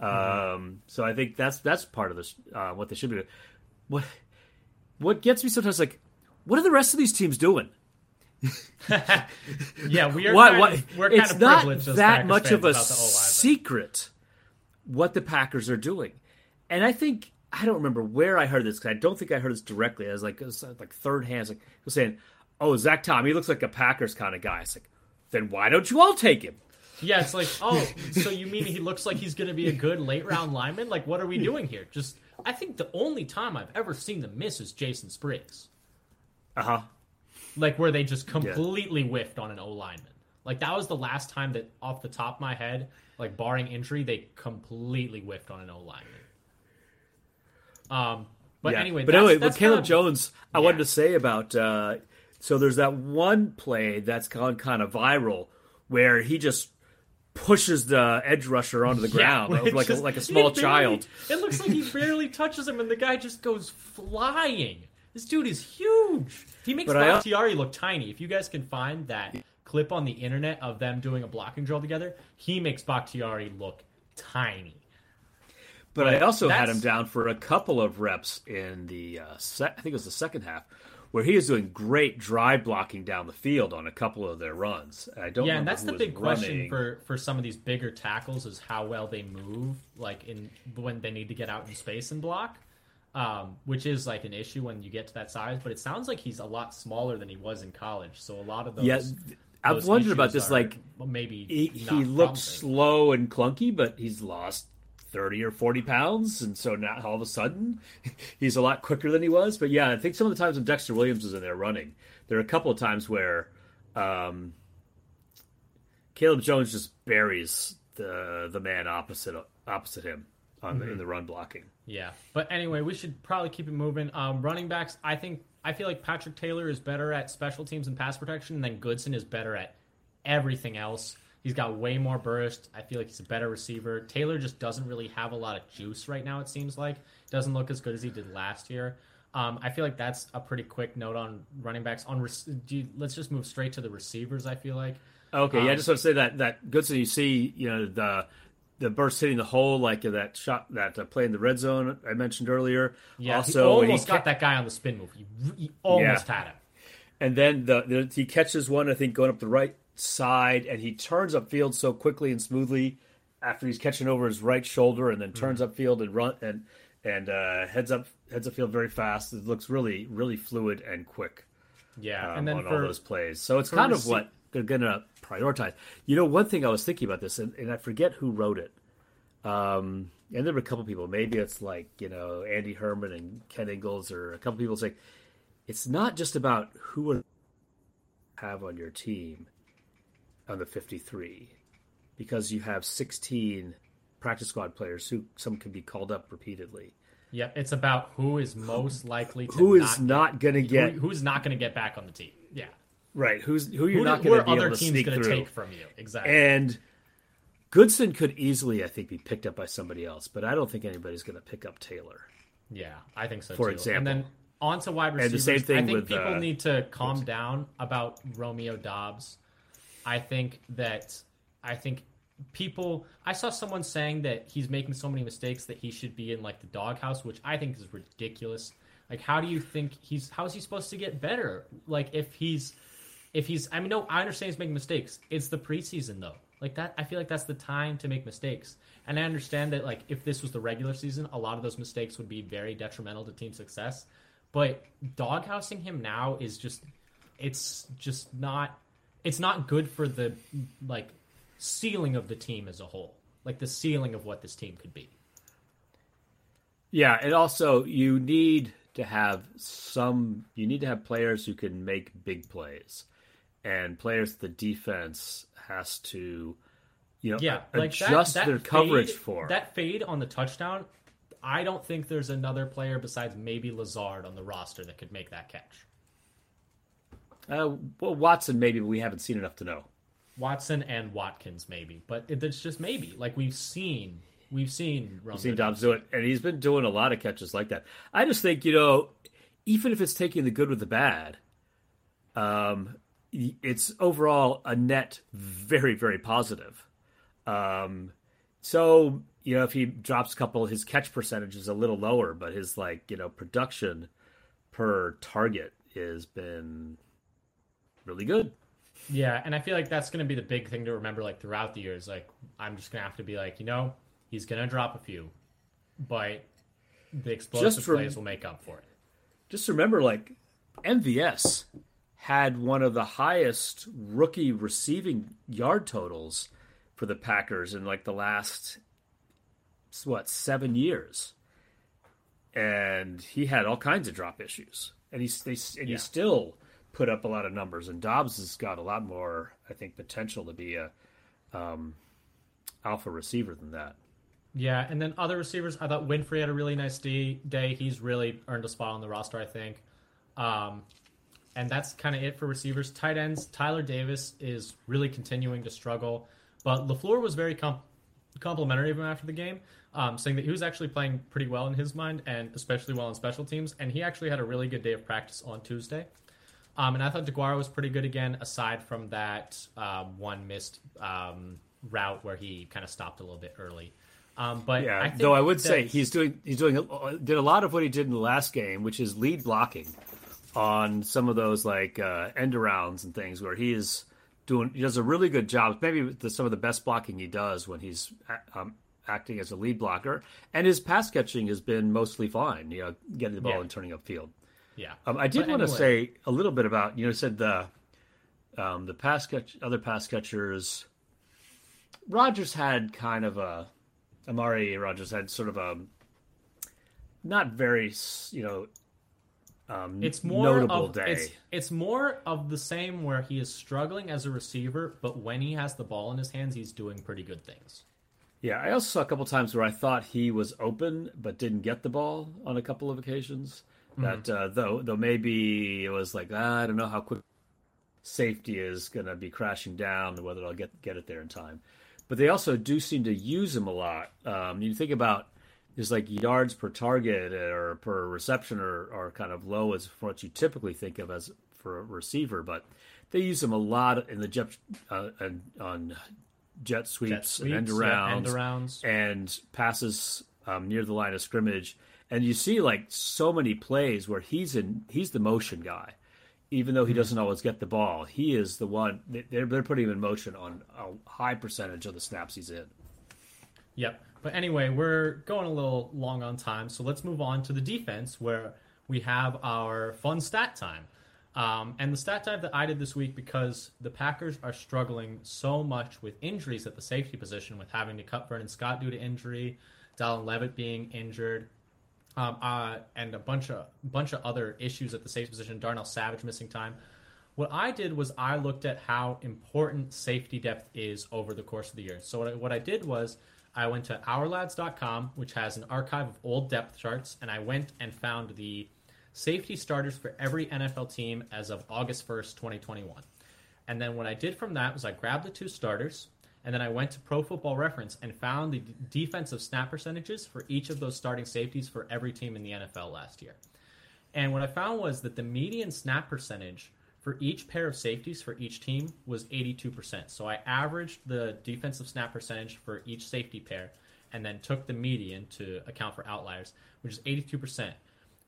So I think that's part of this what they should be doing. What gets me sometimes, like, what are the rest of these teams doing? We're kind of privileged. It's not that much of a secret what the Packers are doing. And I think, I don't remember where I heard this, because I don't think I heard this directly. I was like, third hands, like, he was saying, oh, Zach Tom, he looks like a Packers kind of guy. It's like, then why don't you all take him? Yeah, it's like, oh, so you mean he looks like he's going to be a good late-round lineman? Like, what are we doing here? Just, I think the only time I've ever seen them miss is Jason Spriggs. Uh-huh. Like, where they just completely whiffed on an O-lineman. Like, that was the last time that, off the top of my head, like, barring injury, they completely whiffed on an O-lineman. But anyway, Caleb Jones, I wanted to say about, so there's that one play that's gone kind of viral where he just pushes the edge rusher onto the ground like a small child. It looks like he barely touches him, and the guy just goes flying. This dude is huge. He makes Bakhtiari look tiny. If you guys can find that clip on the internet of them doing a blocking drill together, he makes Bakhtiari look tiny. But I also had him down for a couple of reps in the, I think it was the second half, where he was doing great drive blocking down the field on a couple of their runs. I don't know. Yeah, and that's the big question for some of these bigger tackles is how well they move, like when they need to get out in space and block, which is like an issue when you get to that size. But it sounds like he's a lot smaller than he was in college, so a lot of those. Yeah, I've wondered about this. Like maybe he looked slow and clunky, but he's lost 30 or 40 pounds, and so now all of a sudden he's a lot quicker than he was. But yeah, I think some of the times when Dexter Williams was in there running, there are a couple of times where Caleb Jones just buries the man opposite him on in the run blocking. Yeah, but anyway, we should probably keep it moving. Running backs, I feel like Patrick Taylor is better at special teams and pass protection, and then Goodson is better at everything else. He's got way more burst. I feel like he's a better receiver. Taylor just doesn't really have a lot of juice right now, it seems like. Doesn't look as good as he did last year. I feel like that's a pretty quick note on running backs. Let's just move straight to the receivers, I feel like. Okay, I just want to say that Goodson, you see, the burst hitting the hole, like that shot, that play in the red zone I mentioned earlier. Yeah, also, he almost got that guy on the spin move. He almost had him. And then he catches one, I think, going up the right side, and he turns upfield so quickly and smoothly after he's catching over his right shoulder, and then turns upfield and heads upfield very fast. It looks really, really fluid and quick. Yeah, and then on all those plays, so it's kind of what they're gonna prioritize. You know, one thing I was thinking about this, and I forget who wrote it. And there were a couple people. Maybe it's like Andy Herman and Ken Ingalls, or a couple people saying it's not just about who would have on your team. On the 53, because you have 16 practice squad players who some can be called up repeatedly. Yeah, it's about who is most likely to who's not going to get back on the team. Yeah, right. Who not going to be able to sneak through. Other teams going to take from you exactly. And Goodson could easily, I think, be picked up by somebody else, but I don't think anybody's going to pick up Taylor. Yeah, I think so. For example, and then on to wide receivers. And the same thing I think with, people need to calm down about Romeo Doubs. I think people, I saw someone saying that he's making so many mistakes that he should be in like the doghouse, which I think is ridiculous. Like, how is he supposed to get better? Like I understand he's making mistakes. It's the preseason though. Like that, I feel like that's the time to make mistakes. And I understand that like if this was the regular season, a lot of those mistakes would be very detrimental to team success, but doghousing him now is just, it's not good for the like ceiling of the team as a whole, like the ceiling of what this team could be. Yeah, and also you need to have players who can make big plays, and players the defense has to, adjust their coverage for. That fade on the touchdown, I don't think there's another player besides maybe Lazard on the roster that could make that catch. Watson, maybe, but we haven't seen enough to know. Watson and Watkins, maybe, but it's just maybe. Like we've seen Doubs do it, and he's been doing a lot of catches like that. I just think even if it's taking the good with the bad, it's overall a net very, very positive. So if he drops a couple, his catch percentage is a little lower, but his production per target has been really good. Yeah, and I feel like that's going to be the big thing to remember throughout the years. Like, I'm just going to have to be he's going to drop a few, but the explosive plays will make up for it. Just remember, MVS had one of the highest rookie receiving yard totals for the Packers in like the last, 7 years. And he had all kinds of drop issues. And he still put up a lot of numbers. And Doubs has got a lot more, I think, potential to be a alpha receiver than that. Yeah, and then other receivers, I thought Winfrey had a really nice day. He's really earned a spot on the roster, I think. And that's kind of it for receivers. Tight ends, Tyler Davis is really continuing to struggle. But LaFleur was very complimentary of him after the game, saying that he was actually playing pretty well in his mind, and especially well on special teams. And he actually had a really good day of practice on Tuesday. And I thought DeGuara was pretty good again, aside from that one missed route where he kind of stopped a little bit early. But yeah, though I would say he did a lot of what he did in the last game, which is lead blocking on some of those like end arounds and things where he does a really good job. Maybe some of the best blocking he does when he's acting as a lead blocker, and his pass catching has been mostly fine. You know, getting the ball and turning upfield. Yeah, I did want to say a little bit about said the pass catchers. Amari Rodgers had sort of a not very, it's more notable day. It's more of the same where he is struggling as a receiver, but when he has the ball in his hands, he's doing pretty good things. Yeah, I also saw a couple times where I thought he was open but didn't get the ball on a couple of occasions. That though maybe it was like, I don't know how quick safety is going to be crashing down and whether I'll get it there in time. But they also do seem to use him a lot. You think about there's like yards per target or per reception are kind of low as what you typically think of as for a receiver, but they use him a lot in the jet sweeps and end arounds and passes near the line of scrimmage. And you see like so many plays where he's the motion guy. Even though he doesn't always get the ball, he is the one. They're putting him in motion on a high percentage of the snaps he's in. Yep. But anyway, we're going a little long on time, so let's move on to the defense where we have our fun stat time. And the stat time that I did this week, because the Packers are struggling so much with injuries at the safety position, with having to cut Vernon Scott due to injury, Dallin Levitt being injured, and a bunch of other issues at the safety position, Darnell Savage missing time. What I did was I looked at how important safety depth is over the course of the year. So what I did was I went to ourlads.com, which has an archive of old depth charts, and I went and found the safety starters for every NFL team as of August 1st, 2021. And then what I did from that was I grabbed the two starters, and then I went to Pro Football Reference and found the defensive snap percentages for each of those starting safeties for every team in the NFL last year. And what I found was that the median snap percentage for each pair of safeties for each team was 82%. So I averaged the defensive snap percentage for each safety pair and then took the median to account for outliers, which is 82%,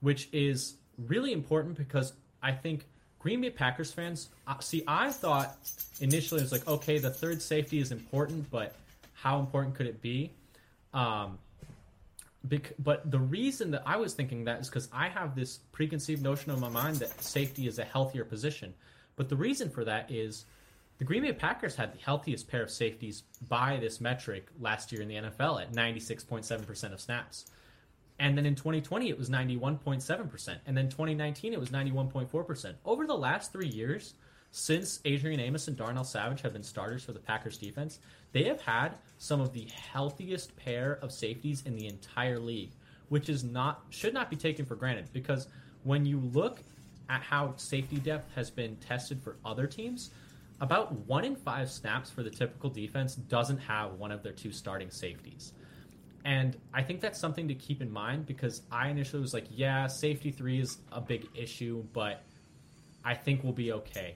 which is really important because I think Green Bay Packers fans, I thought initially it was like, okay, the third safety is important, but how important could it be? But the reason that I was thinking that is because I have this preconceived notion in my mind that safety is a healthier position. But the reason for that is the Green Bay Packers had the healthiest pair of safeties by this metric last year in the NFL at 96.7% of snaps. And then in 2020, it was 91.7%. And then 2019, it was 91.4%. Over the last 3 years, since Adrian Amos and Darnell Savage have been starters for the Packers defense, they have had some of the healthiest pair of safeties in the entire league, which should not be taken for granted. Because when you look at how safety depth has been tested for other teams, about 1 in 5 snaps for the typical defense doesn't have one of their two starting safeties. And I think that's something to keep in mind because I initially was like, yeah, safety 3 is a big issue, but I think we'll be okay.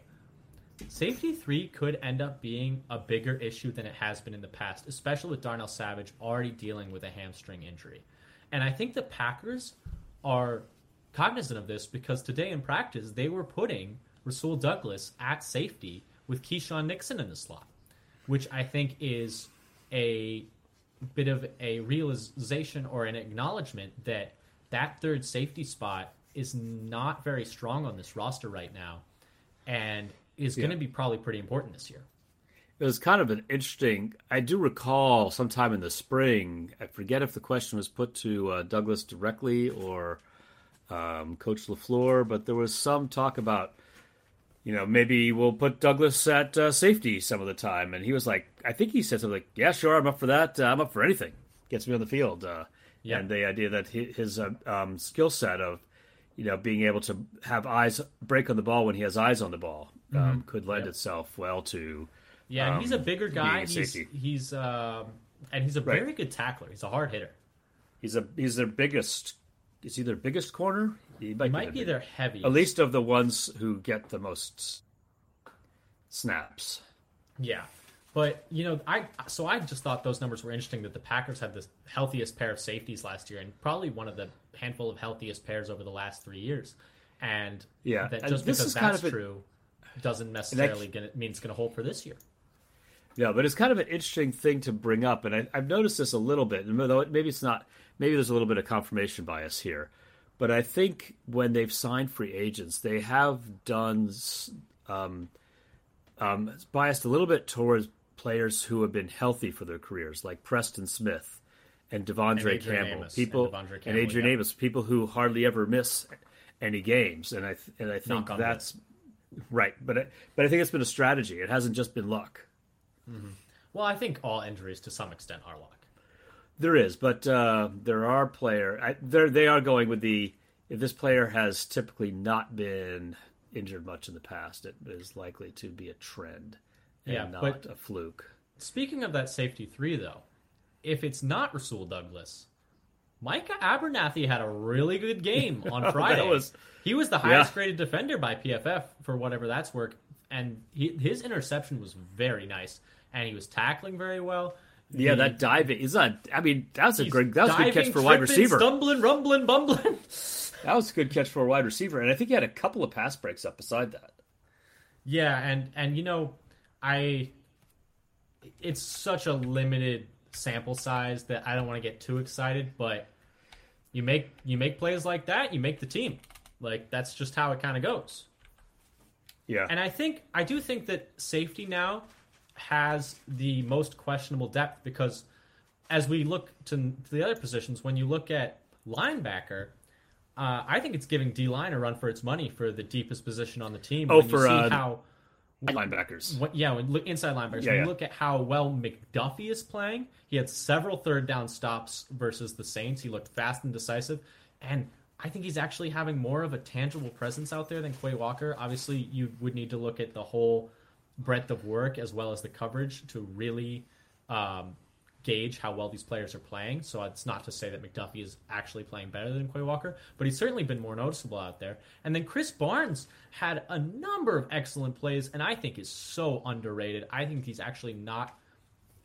Safety 3 could end up being a bigger issue than it has been in the past, especially with Darnell Savage already dealing with a hamstring injury. And I think the Packers are cognizant of this because today in practice, they were putting Rasul Douglas at safety with Keyshawn Nixon in the slot, which I think is a bit of a realization or an acknowledgement that that third safety spot is not very strong on this roster right now and is going to be probably pretty important this year. It was kind of an interesting, I do recall sometime in the spring, I forget if the question was put to Douglas directly or Coach LaFleur, but there was some talk about, you know, maybe we'll put Douglas at safety some of the time. And he was like, I think he said something like, yeah, sure, I'm up for that. I'm up for anything. Gets me on the field. Yeah. And the idea that his skill set of, you know, being able to have eyes break on the ball when he has eyes on the ball could lend itself well to... Yeah, and he's a bigger guy. He's a very good tackler. He's a hard hitter. He's their biggest. Is he their biggest corner? He might be their heaviest. At least of the ones who get the most snaps. Yeah, but you know, I just thought those numbers were interesting. That the Packers had the healthiest pair of safeties last year, and probably one of the handful of healthiest pairs over the last 3 years. And yeah, that just because that's true doesn't necessarily mean it's going to hold for this year. No, but it's kind of an interesting thing to bring up, and I've noticed this a little bit, and though maybe it's not, maybe there's a little bit of confirmation bias here, but I think when they've signed free agents, they have done biased a little bit towards players who have been healthy for their careers, like Preston Smith and Devondre Campbell, and Adrian Amos, people who hardly ever miss any games, and I think that's right, but I think it's been a strategy. It hasn't just been luck. Mm-hmm. Well, I think all injuries to some extent are luck. There is, but there are they are going with the, if this player has typically not been injured much in the past, it is likely to be a trend and not a fluke. Speaking of that safety three, though, if it's not Rasul Douglas, Micah Abernathy had a really good game on Friday. He was the highest graded defender by PFF for whatever that's worth. And his interception was very nice, and he was tackling very well. Yeah, that diving is not. I mean, that was a good catch for a wide receiver. Stumbling, rumbling, bumbling. That was a good catch for a wide receiver, and I think he had a couple of pass breaks up beside that. Yeah, and you know, it's such a limited sample size that I don't want to get too excited, but you make plays like that, you make the team. Like, that's just how it kind of goes. Yeah. And I do think that safety now has the most questionable depth, because as we look to the other positions, when you look at linebacker, I think it's giving D-line a run for its money for the deepest position on the team. Inside linebackers. Yeah, when you look at how well McDuffie is playing, he had several third down stops versus the Saints. He looked fast and decisive, and I think he's actually having more of a tangible presence out there than Quay Walker. Obviously, you would need to look at the whole breadth of work as well as the coverage to really gauge how well these players are playing. So it's not to say that McDuffie is actually playing better than Quay Walker, but he's certainly been more noticeable out there. And then Chris Barnes had a number of excellent plays, and I think is so underrated. I think he's actually not...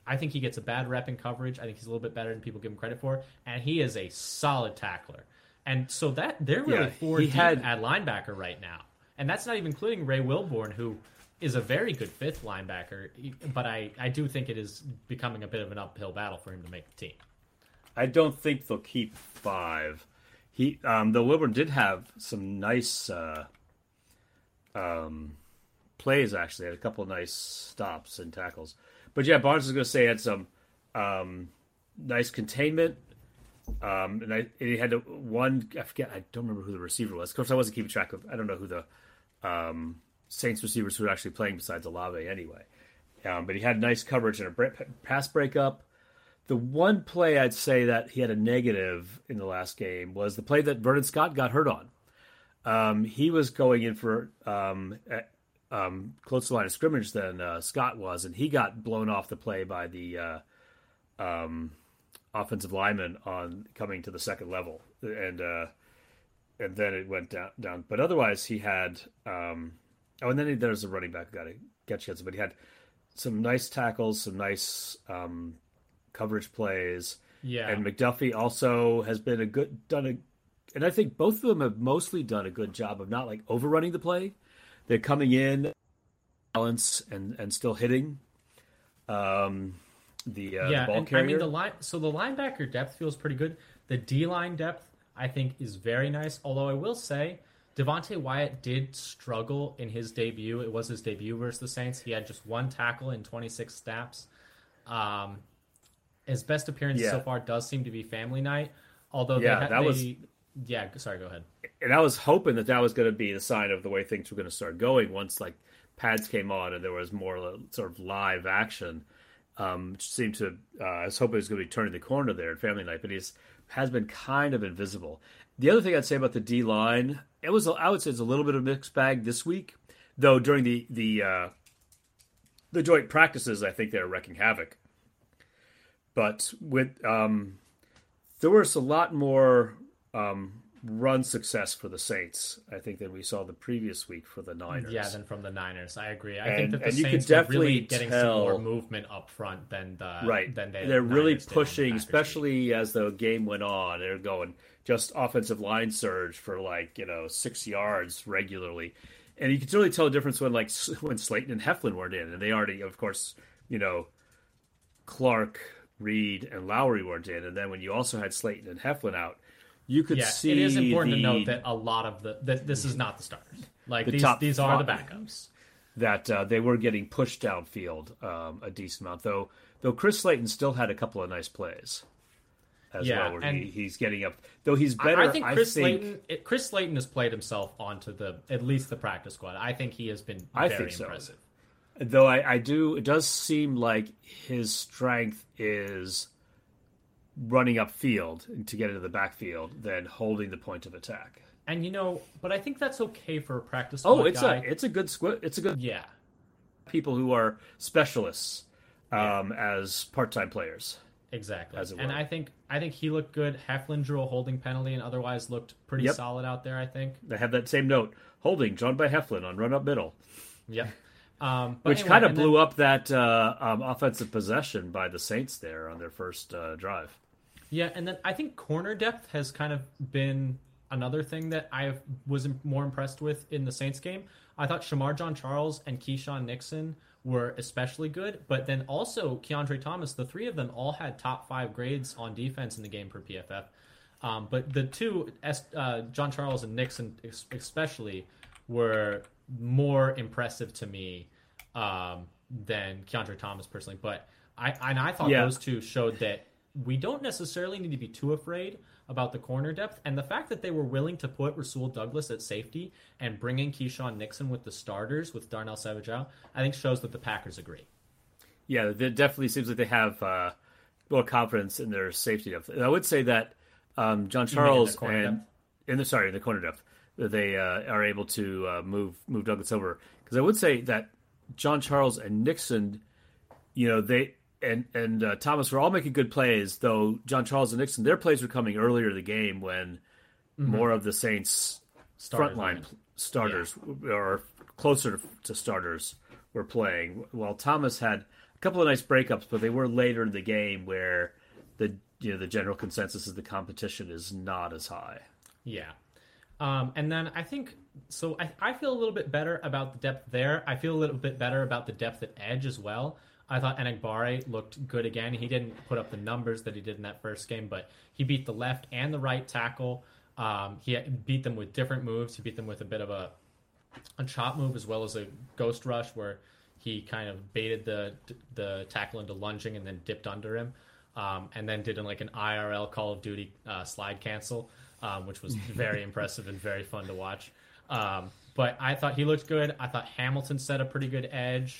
I think he gets a bad rep in coverage. I think he's a little bit better than people give him credit for, and he is a solid tackler. And so that they're really four deep at linebacker right now. And that's not even including Ray Wilborn, who is a very good fifth linebacker. But I do think it is becoming a bit of an uphill battle for him to make the team. I don't think they'll keep five. Though Wilborn did have some nice plays, actually. Had a couple of nice stops and tackles. But yeah, Barnes is going to say he had some nice containment. I don't remember who the receiver was. Of course, I wasn't keeping track of. I don't know who the Saints receivers who were actually playing besides Olave anyway. But he had nice coverage and a pass breakup. The one play I'd say that he had a negative in the last game was the play that Vernon Scott got hurt on. He was going in for close to the line of scrimmage than Scott was, and he got blown off the play by the offensive lineman on coming to the second level, and then it went down. But otherwise, he had there's a running back who got a catch, but he had some nice tackles, some nice coverage plays. Yeah, and McDuffie also has been and I think both of them have mostly done a good job of not like overrunning the play. They're coming in balance and still hitting. The ball carrier. I mean, the linebacker depth feels pretty good. The D-line depth, I think, is very nice. Although I will say Devontae Wyatt did struggle in his debut. It was his debut versus the Saints. He had just one tackle and 26 snaps. His best appearance so far does seem to be family night. Although sorry, go ahead. And I was hoping that was going to be the sign of the way things were going to start going once like pads came on and there was more sort of live action. Which seemed to I was hoping it was going to be turning the corner there in family night, but he's has been kind of invisible. The other thing I'd say about the D line, it was I would say it's a little bit of a mixed bag this week, though during the joint practices I think they're wrecking havoc. But with there was a lot more run success for the Saints, I think, than we saw the previous week for the Niners. Yeah, than from the Niners. I agree. I think that the Saints are really getting some more movement up front than the right. Than they're really pushing, especially week. As the game went on. They're going just offensive line surge for 6 yards regularly, and you can really tell the difference when Slayton and Heflin weren't in, and they already, of course, Clark, Reed, and Lowry weren't in, and then when you also had Slayton and Heflin out, you could see. It is important to note that a lot of that this is not the starters. These are the backups. That they were getting pushed downfield a decent amount, though Chris Slayton still had a couple of nice plays as well. Where he's getting up, though he's better. Chris Slayton has played himself onto at least the practice squad. I think he has been very impressive. Though it does seem like his strength is running upfield to get into the backfield than holding the point of attack. And but I think that's okay for a practice squad guy. It's a good squad. It's a good people who are specialists as part-time players. Exactly. And I think he looked good. Heflin drew a holding penalty and otherwise looked pretty solid out there, I think. They have that same note. Holding drawn by Heflin on run up middle. Yep. Kind of blew up that offensive possession by the Saints there on their first drive. Yeah, and then I think corner depth has kind of been another thing that I was more impressed with in the Saints game. I thought Shamar John Charles and Keyshawn Nixon were especially good, but then also Keandre Thomas, the three of them all had top 5 grades on defense in the game per PFF. But the two, John Charles and Nixon especially, were more impressive to me than Keandre Thomas personally, but I thought those two showed that we don't necessarily need to be too afraid about the corner depth, and the fact that they were willing to put Rasul Douglas at safety and bring in Keyshawn Nixon with the starters with Darnell Savage out, I think shows that the Packers agree. Yeah, it definitely seems like they have more confidence in their safety depth. And I would say that John Charles in the corner depth, they are able to move Douglas over, because I would say that John Charles and Nixon, they and Thomas were all making good plays, though John Charles and Nixon, their plays were coming earlier in the game when more of the Saints' frontline starters or closer to starters were playing, while Thomas had a couple of nice breakups, but they were later in the game where the general consensus is the competition is not as high. Yeah. And then I think, so I feel a little bit better about the depth there. I feel a little bit better about the depth at edge as well. I thought Enagbare looked good again. He didn't put up the numbers that he did in that first game, but he beat the left and the right tackle. He beat them with different moves. He beat them with a bit of a chop move as well as a ghost rush where he kind of baited the tackle into lunging and then dipped under him, and then did an IRL Call of Duty slide cancel. Which was very impressive and very fun to watch. But I thought he looked good. I thought Hamilton set a pretty good edge.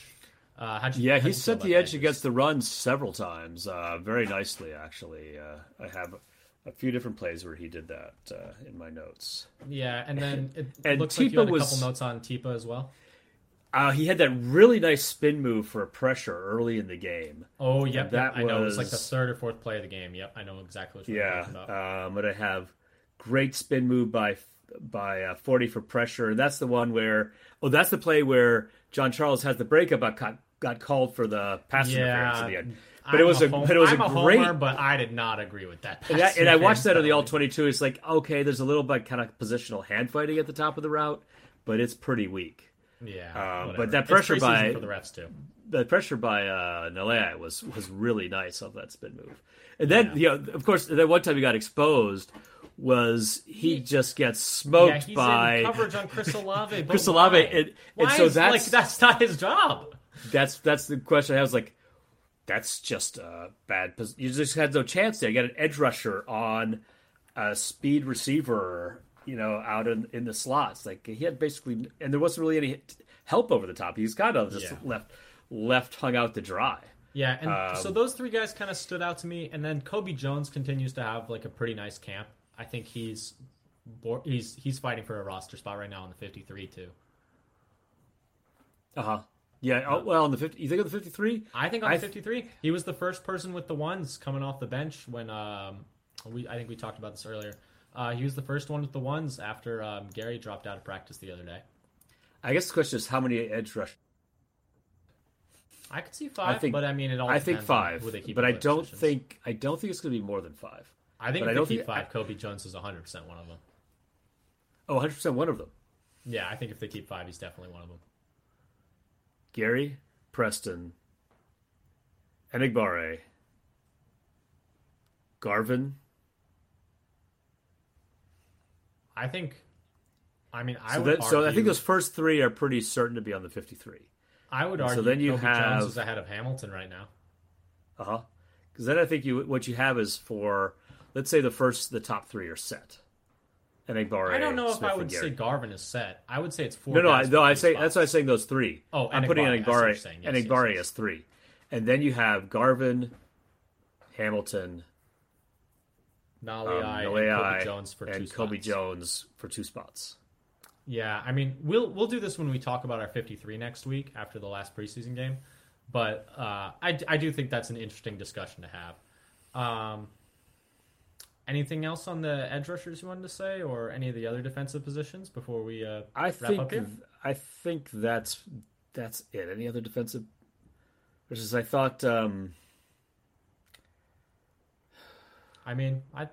He set the edge against the run several times, very nicely, actually. I have a few different plays where he did that in my notes. Yeah, and then it looks like you had a couple notes on Tipa as well. He had that really nice spin move for a pressure early in the game. Oh, yeah, I know. It was the third or fourth play of the game. Yep, I know exactly what you're talking about. But I have... Great spin move by 40 for pressure. And that's the one that's the play where John Charles has the breakup but got called for the pass interference at the end. But it was a great homer, but I did not agree with that. And I watched that on the All-22. It's there's a little bit kind of positional hand fighting at the top of the route, but it's pretty weak. Yeah, but that pressure for the refs too. The pressure by Nalea was really nice on that spin move. And then of course, that one time he got exposed was he just gets smoked he's by in coverage on Chris Olave. Chris Olave, and so that's not his job. That's the question I was like. That's just a bad position. You just had no chance there. You got an edge rusher on a speed receiver, out in the slots. Like he had basically, and there wasn't really any help over the top. He's kind of just left hung out to dry. Yeah, and so those three guys kind of stood out to me. And then Kobe Jones continues to have like a pretty nice camp. I think he's fighting for a roster spot right now on the 53 too. Uh-huh. Yeah, on the 50, you think on the 53? I think on the 53. He was the first person with the ones coming off the bench when I think we talked about this earlier. He was the first one with the ones after Gary dropped out of practice the other day. I guess the question is how many edge rush. I could see five, but I mean it all depends. I think five, but I don't think it's going to be more than five. I think if they keep five, Kobe Jones is 100% one of them. Oh, 100% one of them. Yeah, I think if they keep five, he's definitely one of them. Gary, Preston, Enigbare, Garvin. I think. I mean, I think those first three are pretty certain to be on the 53. I would argue. So then you have Jones is ahead of Hamilton right now. Uh huh. Because then I think what you have is for let's say the top three are set. Enigbare, I don't know if Smith I would say Garvin is set. I would say it's four. No. I say spots. That's why I'm saying those three. Oh, I'm putting Enigbare as three, and then you have Garvin, Hamilton, Nalei, and Kobe Jones for two spots. Yeah, I mean we'll do this when we talk about our 53 next week after the last preseason game, but I do think that's an interesting discussion to have. Anything else on the edge rushers you wanted to say, or any of the other defensive positions before we wrap up here? I think that's it. Any other defensive? Which is, I thought. I mean, I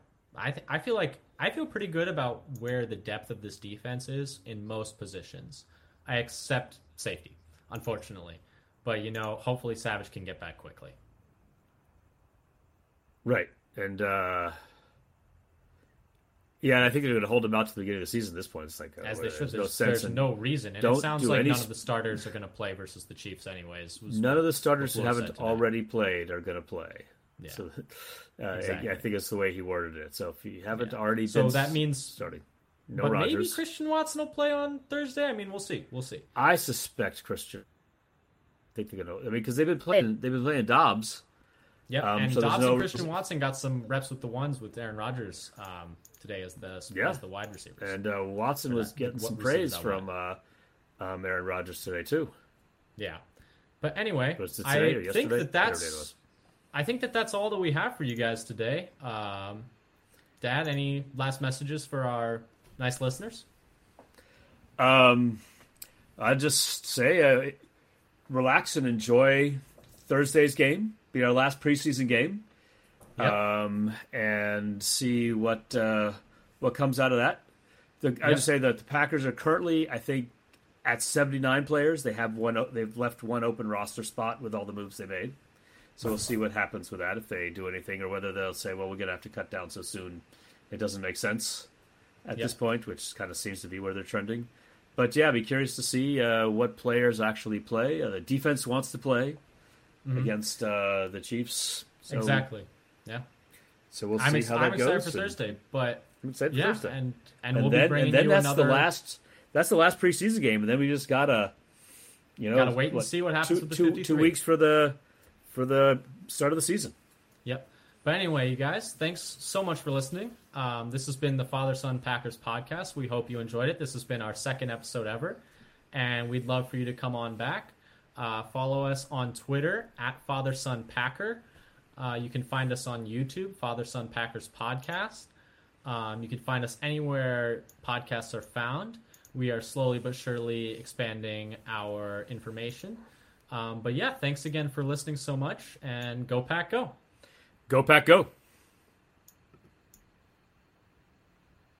feel pretty good about where the depth of this defense is in most positions. I accept safety, unfortunately, but hopefully Savage can get back quickly. Right, and. Yeah, and I think they're going to hold him out to the beginning of the season at this point. It's like, there's no reason. And it sounds like none of the starters are going to play versus the Chiefs anyways. None of the starters who haven't already played are going to play. Yeah. So, exactly. I think it's the way he worded it. So if you haven't already been that means starting, but Rodgers. Maybe Christian Watson will play on Thursday. I mean, we'll see. I suspect Christian. I think they're going to, because they've been playing Doubs. Yep, and so Doubs and Christian Watson got some reps with the ones with Aaron Rodgers today as the wide receivers. And Watson was getting some praise from Aaron Rodgers today too. Yeah, but anyway, I think that's all that we have for you guys today. Dad, any last messages for our nice listeners? I just say relax and enjoy Thursday's game. Be our last preseason game, and see what comes out of that. I would say that the Packers are currently, I think, at 79 players. They have one. They've left one open roster spot with all the moves they made. So we'll see what happens with that, if they do anything, or whether they'll say, "Well, we're going to have to cut down so soon. It doesn't make sense at this point," which kind of seems to be where they're trending. But be curious to see what players actually play. The defense wants to play. Mm-hmm. Against the Chiefs. So, exactly. Yeah. So we'll see how that goes. I'm excited for Thursday, but Thursday. And we'll be bringing you another. That's the last preseason game, and then we just gotta, gotta wait and see what happens with the 53. 2 weeks for the start of the season. Yep. But anyway, you guys, thanks so much for listening. This has been the Father Son Packers podcast. We hope you enjoyed it. This has been our second episode ever, and we'd love for you to come on back. Follow us on Twitter @FatherSonPacker. You can find us on YouTube, Father Son Packers Podcast. You can find us anywhere podcasts are found. We are slowly but surely expanding our information. But thanks again for listening so much, and go Pack Go. Go Pack Go.